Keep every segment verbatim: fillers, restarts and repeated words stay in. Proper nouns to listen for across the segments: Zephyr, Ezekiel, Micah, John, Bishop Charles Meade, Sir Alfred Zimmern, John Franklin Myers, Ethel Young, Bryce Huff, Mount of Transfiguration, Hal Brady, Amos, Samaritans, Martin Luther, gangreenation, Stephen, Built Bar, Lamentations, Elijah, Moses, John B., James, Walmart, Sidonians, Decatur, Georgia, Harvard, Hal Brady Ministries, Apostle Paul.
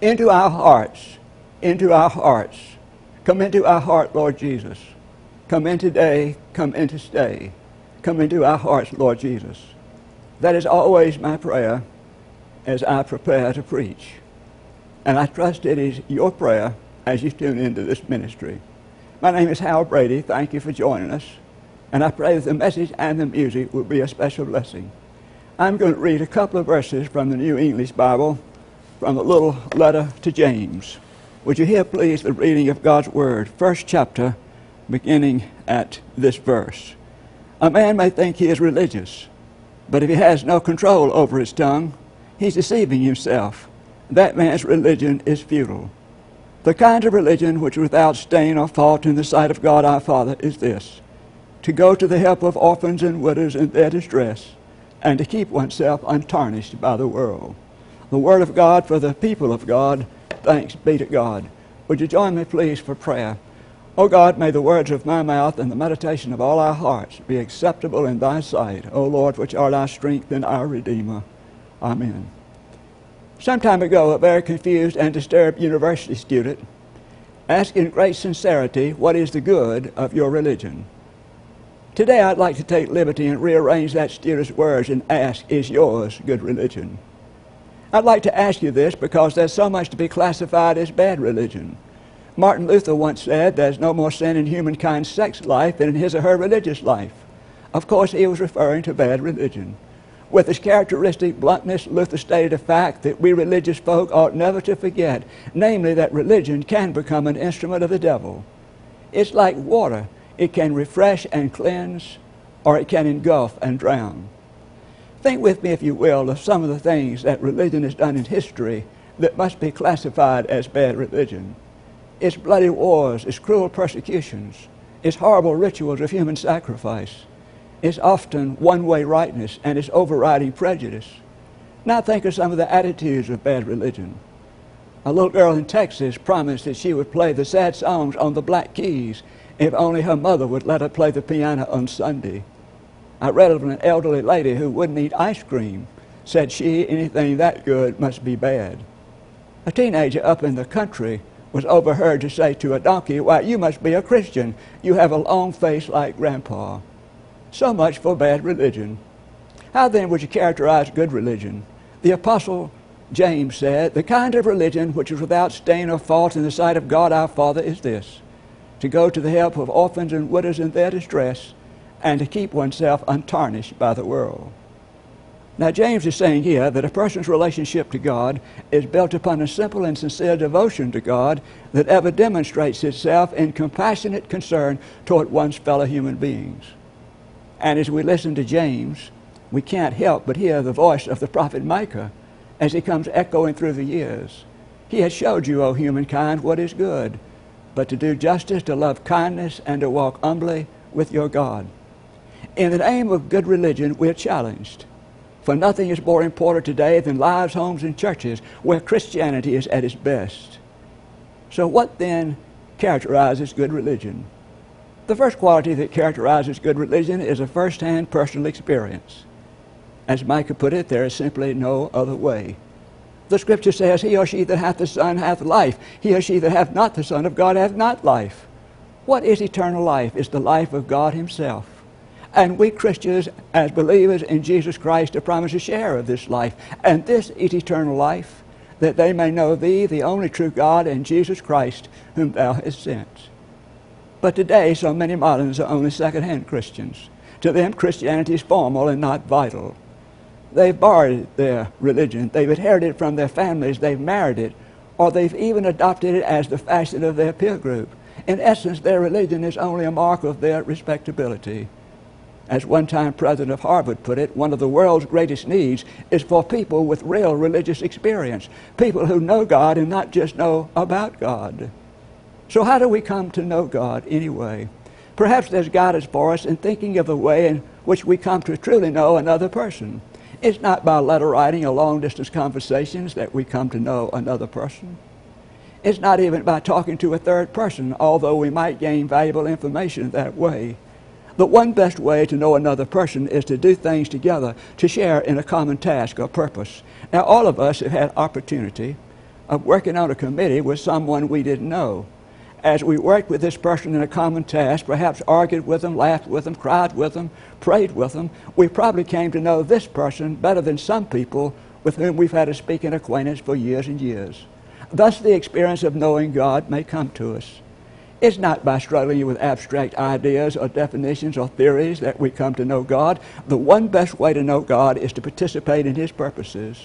Into our hearts, into our hearts. Come into our heart, Lord Jesus. Come in today, come in to stay. Come into our hearts, Lord Jesus. That is always my prayer as I prepare to preach. And I trust it is your prayer as you tune into this ministry. My name is Hal Brady. Thank you for joining us. And I pray that the message and the music will be a special blessing. I'm going to read a couple of verses from the New English Bible, from the little letter to James. Would you hear, please, the reading of God's Word, first chapter, beginning at this verse. A man may think he is religious, but if he has no control over his tongue, he's deceiving himself. That man's religion is futile. The kind of religion which is without stain or fault in the sight of God our Father is this: to go to the help of orphans and widows in their distress, and to keep oneself untarnished by the world. The Word of God for the people of God. Thanks be to God. Would you join me, please, for prayer? O God, may the words of my mouth and the meditation of all our hearts be acceptable in thy sight, O Lord, which art our strength and our Redeemer. Amen. Some time ago, a very confused and disturbed university student asked in great sincerity, what is the good of your religion? Today, I'd like to take liberty and rearrange that student's words and ask, is yours good religion? I'd like to ask you this because there's so much to be classified as bad religion. Martin Luther once said, there's no more sin in humankind's sex life than in his or her religious life. Of course, he was referring to bad religion. With his characteristic bluntness, Luther stated a fact that we religious folk ought never to forget, namely that religion can become an instrument of the devil. It's like water. It can refresh and cleanse, or it can engulf and drown. Think with me, if you will, of some of the things that religion has done in history that must be classified as bad religion. Its bloody wars, its cruel persecutions, its horrible rituals of human sacrifice, its often one-way rightness, and its overriding prejudice. Now think of some of the attitudes of bad religion. A little girl in Texas promised that she would play the sad songs on the black keys if only her mother would let her play the piano on Sunday. I read of an elderly lady who wouldn't eat ice cream, said she, anything that good must be bad. A teenager up in the country was overheard to say to a donkey, why, you must be a Christian. You have a long face like Grandpa. So much for bad religion. How then would you characterize good religion? The Apostle James said, the kind of religion which is without stain or fault in the sight of God our Father is this: to go to the help of orphans and widows in their distress, and to keep oneself untarnished by the world. Now James is saying here that a person's relationship to God is built upon a simple and sincere devotion to God that ever demonstrates itself in compassionate concern toward one's fellow human beings. And as we listen to James, we can't help but hear the voice of the prophet Micah as he comes echoing through the years. He has showed you, O humankind, what is good, but to do justice, to love kindness, and to walk humbly with your God. In the name of good religion, we're challenged. For nothing is more important today than lives, homes, and churches where Christianity is at its best. So what then characterizes good religion? The first quality that characterizes good religion is a first-hand personal experience. As Micah put it, there is simply no other way. The scripture says, he or she that hath the Son hath life. He or she that hath not the Son of God hath not life. What is eternal life? It's the life of God himself. And we Christians, as believers in Jesus Christ, are promised a share of this life. And this is eternal life, that they may know thee, the only true God, and Jesus Christ, whom thou hast sent. But today, so many moderns are only second-hand Christians. To them, Christianity is formal and not vital. They've borrowed their religion, they've inherited it from their families, they've married it, or they've even adopted it as the fashion of their peer group. In essence, their religion is only a mark of their respectability. As one time president of Harvard put it, one of the world's greatest needs is for people with real religious experience, people who know God and not just know about God. So how do we come to know God anyway? Perhaps there's guidance for us in thinking of the way in which we come to truly know another person. It's not by letter writing or long-distance conversations that we come to know another person. It's not even by talking to a third person, although we might gain valuable information that way. The one best way to know another person is to do things together, to share in a common task or purpose. Now, all of us have had opportunity of working on a committee with someone we didn't know. As we worked with this person in a common task, perhaps argued with them, laughed with them, cried with them, prayed with them, we probably came to know this person better than some people with whom we've had a speaking acquaintance for years and years. Thus, the experience of knowing God may come to us. It's not by struggling with abstract ideas or definitions or theories that we come to know God. The one best way to know God is to participate in his purposes.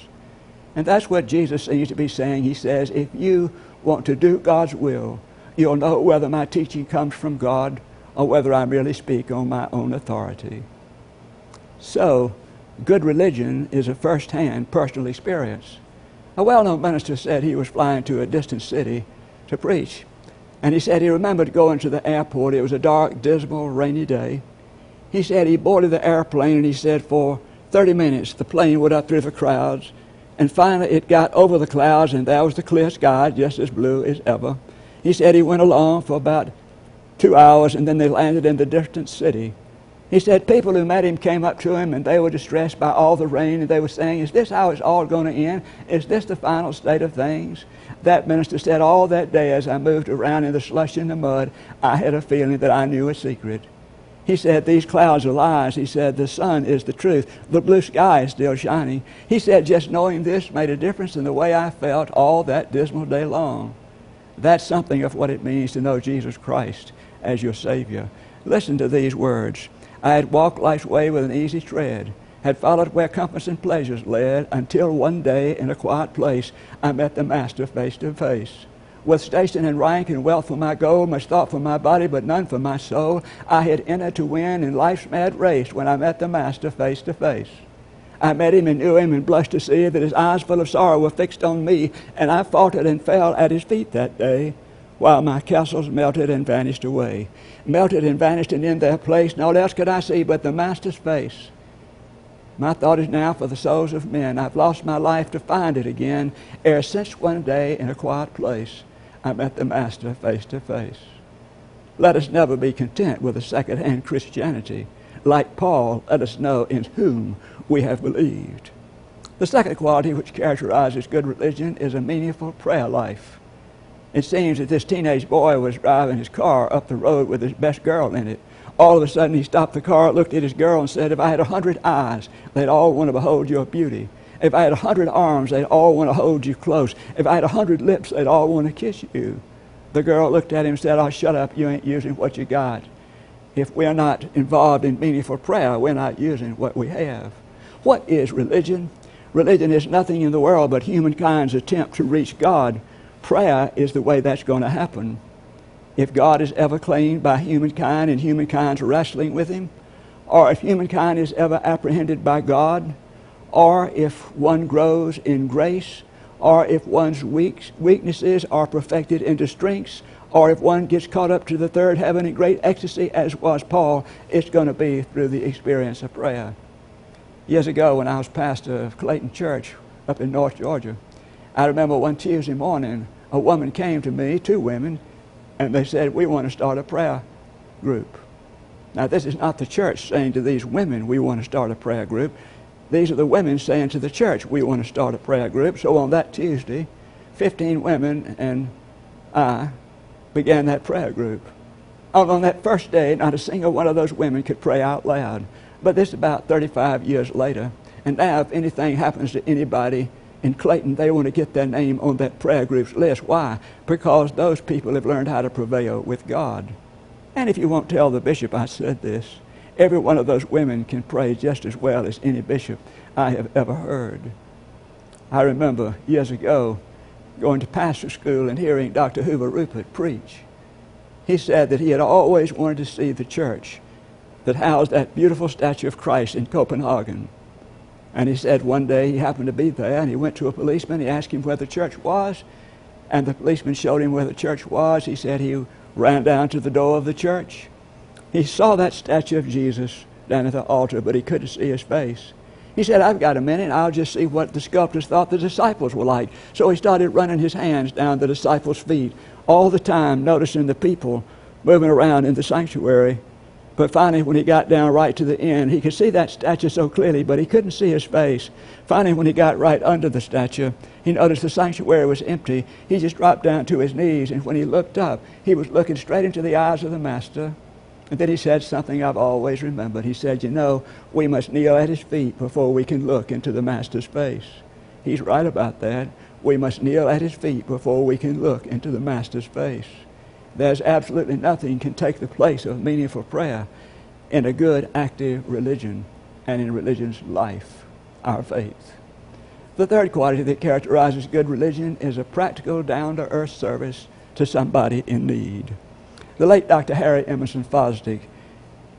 And that's what Jesus seems to be saying. He says, if you want to do God's will, you'll know whether my teaching comes from God or whether I merely speak on my own authority. So, good religion is a first-hand personal experience. A well-known minister said he was flying to a distant city to preach. And he said he remembered going to the airport. It was a dark, dismal, rainy day. He said he boarded the airplane, and he said for thirty minutes the plane went up through the clouds, and finally it got over the clouds, and there was the clear sky, just as blue as ever. He said he went along for about two hours, and then they landed in the distant city. He said people who met him came up to him, and they were distressed by all the rain, and they were saying, is this how it's all going to end? Is this the final state of things? That minister said, all that day as I moved around in the slush and the mud, I had a feeling that I knew a secret. He said, these clouds are lies. He said, the sun is the truth. The blue sky is still shining. He said, just knowing this made a difference in the way I felt all that dismal day long. That's something of what it means to know Jesus Christ as your Savior. Listen to these words. I had walked life's way with an easy tread, had followed where comforts and pleasures led, until one day in a quiet place I met the Master face to face. With station and rank and wealth for my goal, much thought for my body, but none for my soul, I had entered to win in life's mad race when I met the Master face to face. I met him and knew him and blushed to see that his eyes full of sorrow were fixed on me, and I faltered and fell at his feet that day, while my castles melted and vanished away. Melted and vanished, and in their place naught else could I see but the Master's face. My thought is now for the souls of men. I've lost my life to find it again, ere since one day in a quiet place I met the Master face to face. Let us never be content with a second-hand Christianity. Like Paul, let us know in whom we have believed. The second quality which characterizes good religion is a meaningful prayer life. It seems that this teenage boy was driving his car up the road with his best girl in it. All of a sudden he stopped the car, looked at his girl and said, if I had a hundred eyes, they'd all want to behold your beauty. If I had a hundred arms, they'd all want to hold you close. If I had a hundred lips, they'd all want to kiss you. The girl looked at him and said, oh, shut up, you ain't using what you got. If we're not involved in meaningful prayer, we're not using what we have. What is religion? Religion is nothing in the world but humankind's attempt to reach God. Prayer is the way that's going to happen. If God is ever claimed by humankind and humankind's wrestling with him, or if humankind is ever apprehended by God, or if one grows in grace, or if one's weaknesses are perfected into strengths, or if one gets caught up to the third heaven in great ecstasy, as was Paul, it's going to be through the experience of prayer. Years ago, when I was pastor of Clayton Church up in North Georgia, I remember one Tuesday morning, a woman came to me, two women, and they said, "We want to start a prayer group." Now, this is not the church saying to these women, "We want to start a prayer group." These are the women saying to the church, "We want to start a prayer group." So on that Tuesday, fifteen women and I began that prayer group. And on that first day, not a single one of those women could pray out loud. But this is about thirty-five years later. And now if anything happens to anybody in Clayton, they want to get their name on that prayer group's list. Why? Because those people have learned how to prevail with God. And if you won't tell the bishop I said this, every one of those women can pray just as well as any bishop I have ever heard. I remember years ago going to pastor school and hearing Doctor Hoover Rupert preach. He said that he had always wanted to see the church that housed that beautiful statue of Christ in Copenhagen. And he said one day he happened to be there, and he went to a policeman. He asked him where the church was, and the policeman showed him where the church was. He said he ran down to the door of the church. He saw that statue of Jesus down at the altar, but he couldn't see his face. He said, "I've got a minute. I'll just see what the sculptors thought the disciples were like." So he started running his hands down the disciples' feet, all the time noticing the people moving around in the sanctuary. But finally, when he got down right to the end, he could see that statue so clearly, but he couldn't see his face. Finally, when he got right under the statue, he noticed the sanctuary was empty. He just dropped down to his knees, and when he looked up, he was looking straight into the eyes of the Master. And then he said something I've always remembered. He said, "You know, we must kneel at his feet before we can look into the Master's face." He's right about that. We must kneel at his feet before we can look into the Master's face. There's absolutely nothing can take the place of meaningful prayer in a good, active religion and in religion's life, our faith. The third quality that characterizes good religion is a practical, down-to-earth service to somebody in need. The late Doctor Harry Emerson Fosdick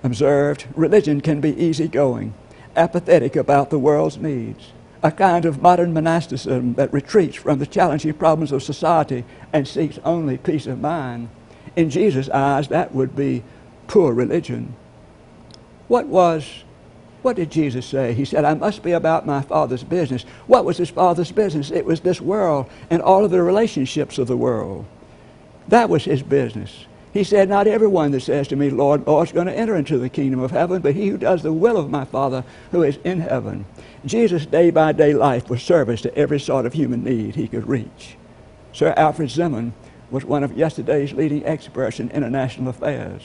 observed, "Religion can be easygoing, apathetic about the world's needs, a kind of modern monasticism that retreats from the challenging problems of society and seeks only peace of mind." In Jesus' eyes, that would be poor religion. What was, what did Jesus say? He said, "I must be about my Father's business." What was his Father's business? It was this world and all of the relationships of the world. That was his business. He said, "Not everyone that says to me, 'Lord, Lord,' is going to enter into the kingdom of heaven, but he who does the will of my Father who is in heaven." Jesus' day-by-day life was service to every sort of human need he could reach. Sir Alfred Zimmern was one of yesterday's leading experts in international affairs.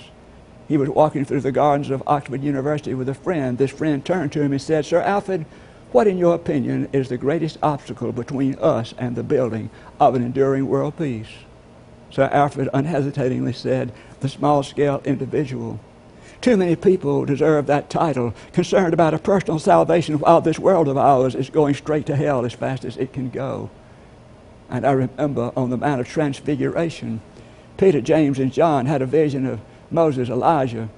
He was walking through the gardens of Oxford University with a friend. This friend turned to him and said, "Sir Alfred, what in your opinion is the greatest obstacle between us and the building of an enduring world peace?" Sir Alfred unhesitatingly said, "The small-scale individual. Too many people deserve that title, concerned about a personal salvation while this world of ours is going straight to hell as fast as it can go." And I remember on the Mount of Transfiguration, Peter, James, and John had a vision of Moses, Elijah,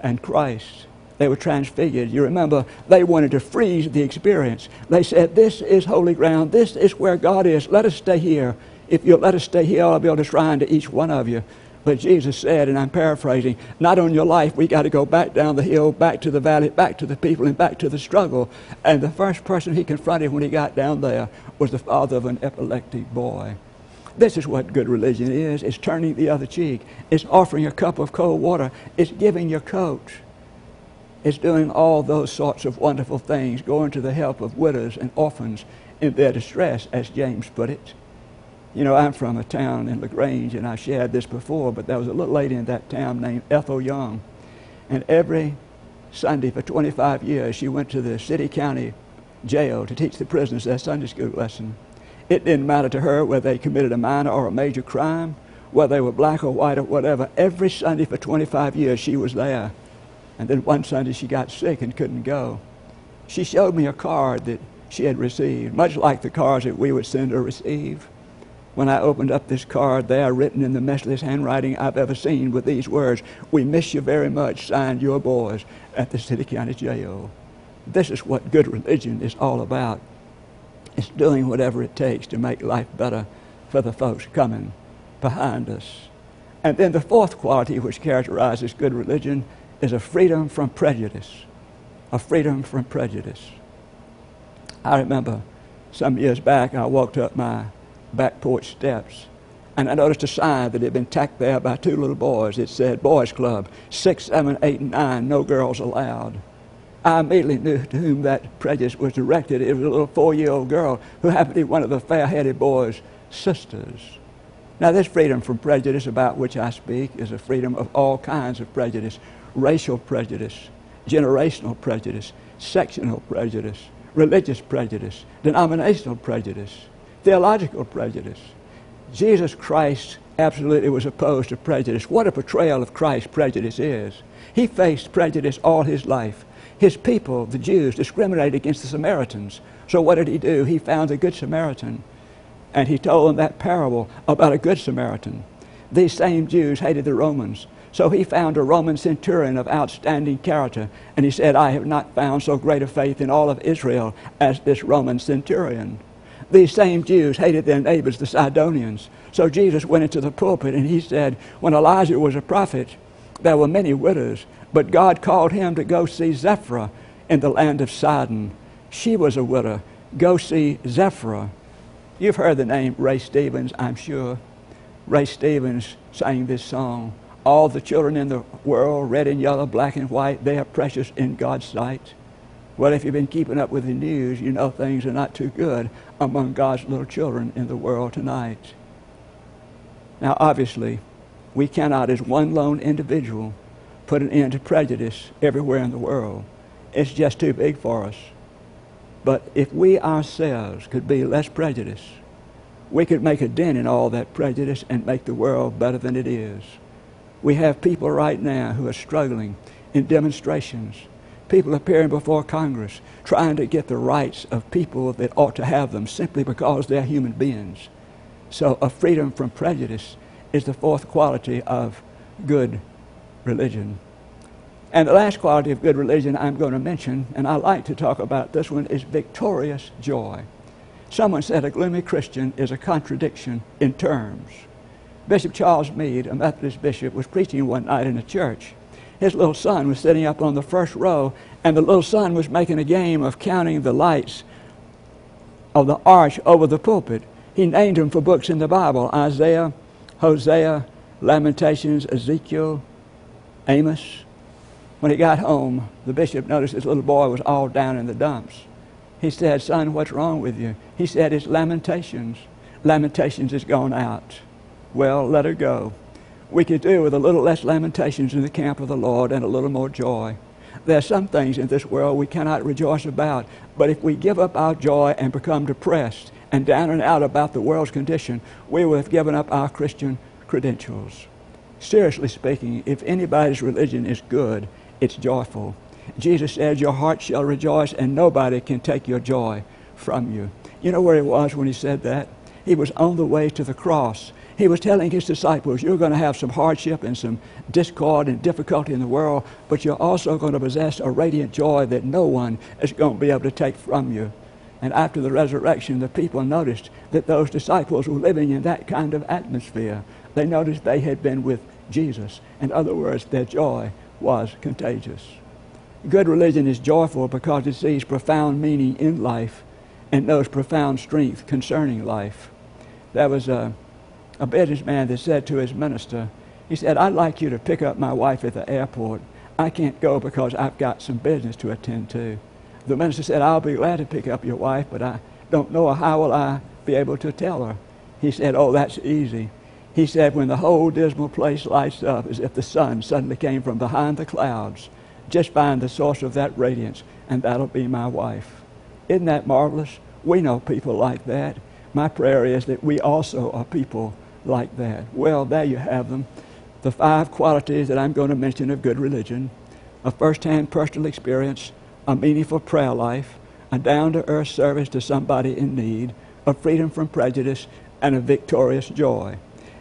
and Christ. They were transfigured. You remember, they wanted to freeze the experience. They said, "This is holy ground. This is where God is. Let us stay here. If you'll let us stay here, I'll build a shrine to each one of you." But Jesus said, and I'm paraphrasing, "Not on your life. We got to go back down the hill, back to the valley, back to the people, and back to the struggle." And the first person he confronted when he got down there was the father of an epileptic boy. This is what good religion is. It's turning the other cheek. It's offering a cup of cold water. It's giving your coat. It's doing all those sorts of wonderful things, going to the help of widows and orphans in their distress, as James put it. You know, I'm from a town in LaGrange, and I shared this before, but there was a little lady in that town named Ethel Young. And every Sunday for twenty-five years, she went to the City County Jail to teach the prisoners their Sunday school lesson. It didn't matter to her whether they committed a minor or a major crime, whether they were black or white or whatever. Every Sunday for twenty-five years, she was there. And then one Sunday, she got sick and couldn't go. She showed me a card that she had received, much like the cards that we would send or receive. When I opened up this card, there, written in the messiest handwriting I've ever seen, with these words, "We miss you very much, signed your boys at the City County Jail." This is what good religion is all about. It's doing whatever it takes to make life better for the folks coming behind us. And then the fourth quality which characterizes good religion is a freedom from prejudice. A freedom from prejudice. I remember some years back I walked up my back porch steps and I noticed a sign that had been tacked there by two little boys. It said, "Boys Club, six, seven, eight, and nine, no girls allowed." I immediately knew to whom that prejudice was directed. It was a little four-year-old girl who happened to be one of the fair-headed boys' sisters. Now, this freedom from prejudice about which I speak is a freedom of all kinds of prejudice: racial prejudice, generational prejudice, sectional prejudice, religious prejudice, denominational prejudice, theological prejudice. Jesus Christ absolutely was opposed to prejudice. What a portrayal of Christ prejudice is. He faced prejudice all his life. His people, the Jews, discriminated against the Samaritans. So what did he do? He found a good Samaritan, and he told them that parable about a good Samaritan. These same Jews hated the Romans. So he found a Roman centurion of outstanding character, and he said, "I have not found so great a faith in all of Israel as this Roman centurion." These same Jews hated their neighbors, the Sidonians. So Jesus went into the pulpit, and he said, "When Elijah was a prophet, there were many widows, but God called him to go see Zephyr in the land of Sidon. She was a widow. Go see Zephyr." You've heard the name Ray Stevens, I'm sure. Ray Stevens sang this song, "All the children in the world, red and yellow, black and white, they are precious in God's sight." Well, if you've been keeping up with the news, you know things are not too good among God's little children in the world tonight. Now, obviously, we cannot, as one lone individual, put an end to prejudice everywhere in the world. It's just too big for us. But if we ourselves could be less prejudiced, we could make a dent in all that prejudice and make the world better than it is. We have people right now who are struggling in demonstrations, people appearing before Congress, trying to get the rights of people that ought to have them simply because they're human beings. So a freedom from prejudice is the fourth quality of good religion. And the last quality of good religion I'm going to mention, and I like to talk about this one, is victorious joy. Someone said a gloomy Christian is a contradiction in terms. Bishop Charles Meade, a Methodist bishop, was preaching one night in a church. His little son was sitting up on the first row, and the little son was making a game of counting the lights of the arch over the pulpit. He named them for books in the Bible: Isaiah, Hosea, Lamentations, Ezekiel, Amos. When he got home, the bishop noticed his little boy was all down in the dumps. He said, "Son, what's wrong with you?" He said, "It's Lamentations. Lamentations is gone out." Well, let her go. We could do with a little less lamentations in the camp of the Lord and a little more joy. There are some things in this world we cannot rejoice about, but if we give up our joy and become depressed and down and out about the world's condition, we will have given up our Christian credentials. Seriously speaking, if anybody's religion is good, it's joyful. Jesus said, "Your heart shall rejoice, and nobody can take your joy from you." You know where he was when he said that? He was on the way to the cross. He was telling his disciples, "You're going to have some hardship and some discord and difficulty in the world, but you're also going to possess a radiant joy that no one is going to be able to take from you." And after the resurrection, the people noticed that those disciples were living in that kind of atmosphere. They noticed they had been with Jesus. In other words, their joy was contagious. Good religion is joyful because it sees profound meaning in life and knows profound strength concerning life. There was a, a businessman that said to his minister, he said, "I'd like you to pick up my wife at the airport. I can't go because I've got some business to attend to." The minister said, "I'll be glad to pick up your wife, but I don't know how will I be able to tell her." He said, "Oh, that's easy." He said, "When the whole dismal place lights up as if the sun suddenly came from behind the clouds, just find the source of that radiance, and that'll be my wife." Isn't that marvelous? We know people like that. My prayer is that we also are people like that. Well, there you have them. The five qualities that I'm going to mention of good religion: a first-hand personal experience, a meaningful prayer life, a down-to-earth service to somebody in need, a freedom from prejudice, and a victorious joy.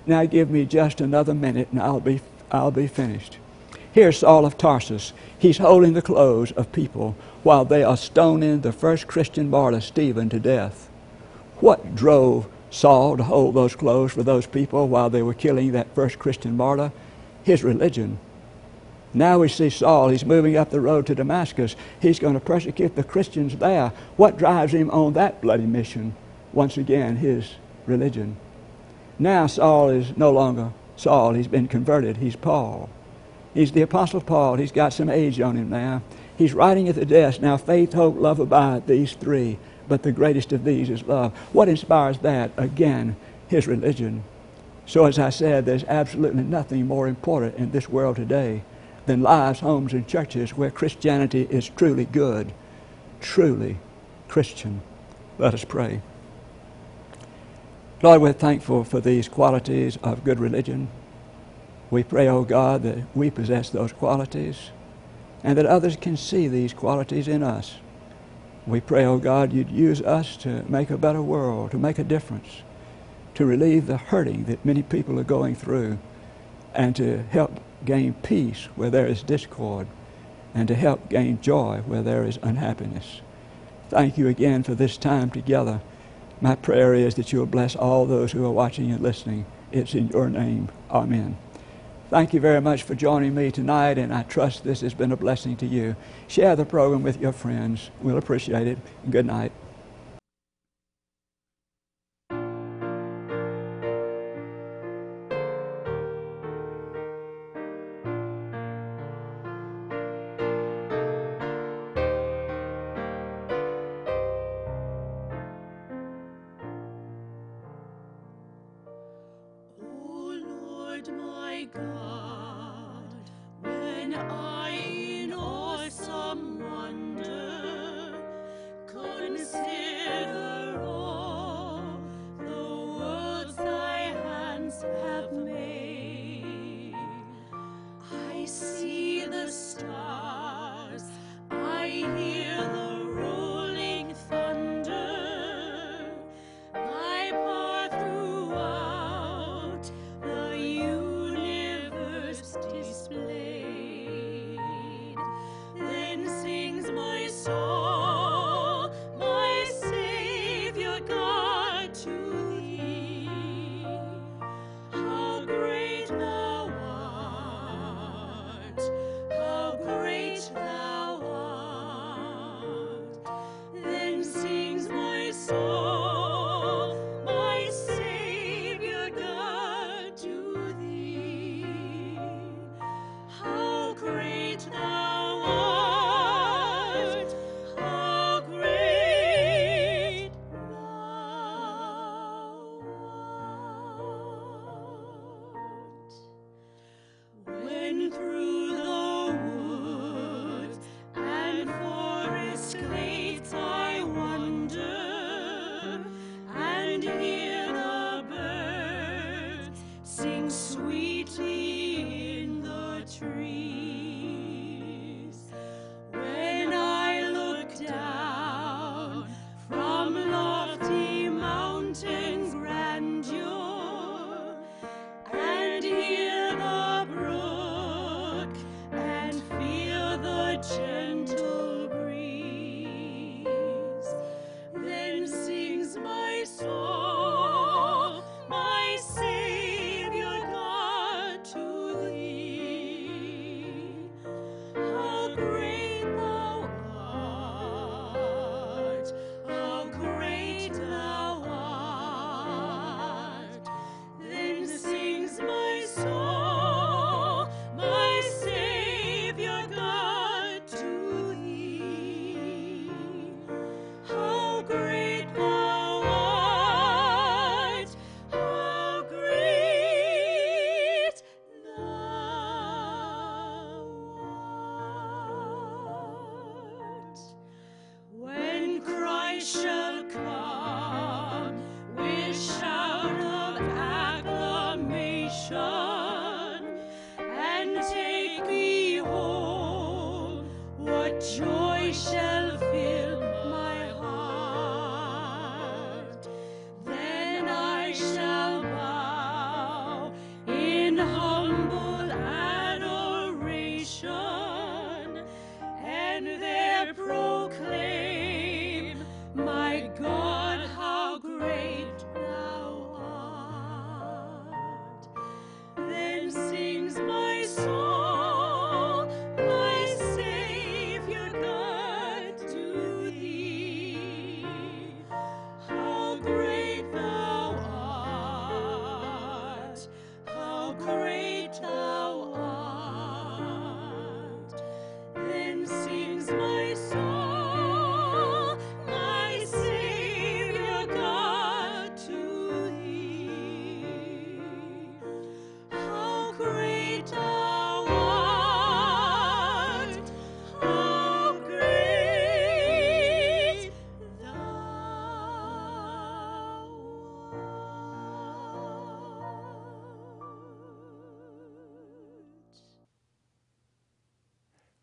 Now give me just another minute and I'll be, I'll be finished. Here's Saul of Tarsus. He's holding the clothes of people while they are stoning the first Christian martyr, Stephen, to death. What drove Saul to hold those clothes for those people while they were killing that first Christian martyr? His religion. Now we see Saul, he's moving up the road to Damascus. He's going to persecute the Christians there. What drives him on that bloody mission? Once again, his religion. Now Saul is no longer Saul. He's been converted. He's Paul. He's the Apostle Paul. He's got some age on him now. He's writing at the desk, now faith, hope, love abide, these three, but the greatest of these is love. What inspires that? Again, his religion. So as I said, there's absolutely nothing more important in this world today than lives, homes, and churches where Christianity is truly good, truly Christian. Let us pray. Lord, we're thankful for these qualities of good religion. We pray, O God, that we possess those qualities and that others can see these qualities in us. We pray, O God, you'd use us to make a better world, to make a difference, to relieve the hurting that many people are going through, and to help gain peace where there is discord, and to help gain joy where there is unhappiness. Thank you again for this time together. My prayer is that you will bless all those who are watching and listening. It's in your name. Amen. Thank you very much for joining me tonight, and I trust this has been a blessing to you. Share the program with your friends. We'll appreciate it. Good night. God, when I in awesome wonder consider all the worlds thy hands have made, I see the stars, I hear the rolling thunder, thy power throughout the universe display.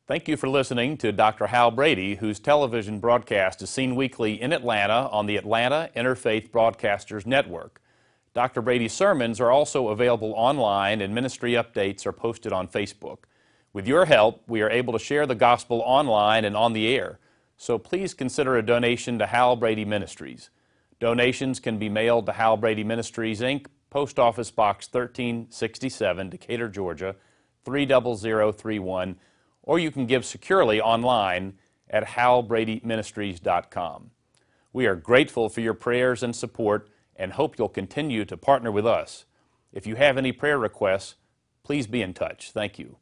Thank you for listening to Doctor Hal Brady, whose television broadcast is seen weekly in Atlanta on the Atlanta Interfaith Broadcasters Network. Doctor Brady's sermons are also available online, and ministry updates are posted on Facebook. With your help, we are able to share the gospel online and on the air, so please consider a donation to Hal Brady Ministries. Donations can be mailed to Hal Brady Ministries, Incorporated, Post Office Box thirteen sixty-seven, Decatur, Georgia, three zero zero three one, or you can give securely online at hal brady ministries dot com. We are grateful for your prayers and support and hope you'll continue to partner with us. If you have any prayer requests, please be in touch. Thank you.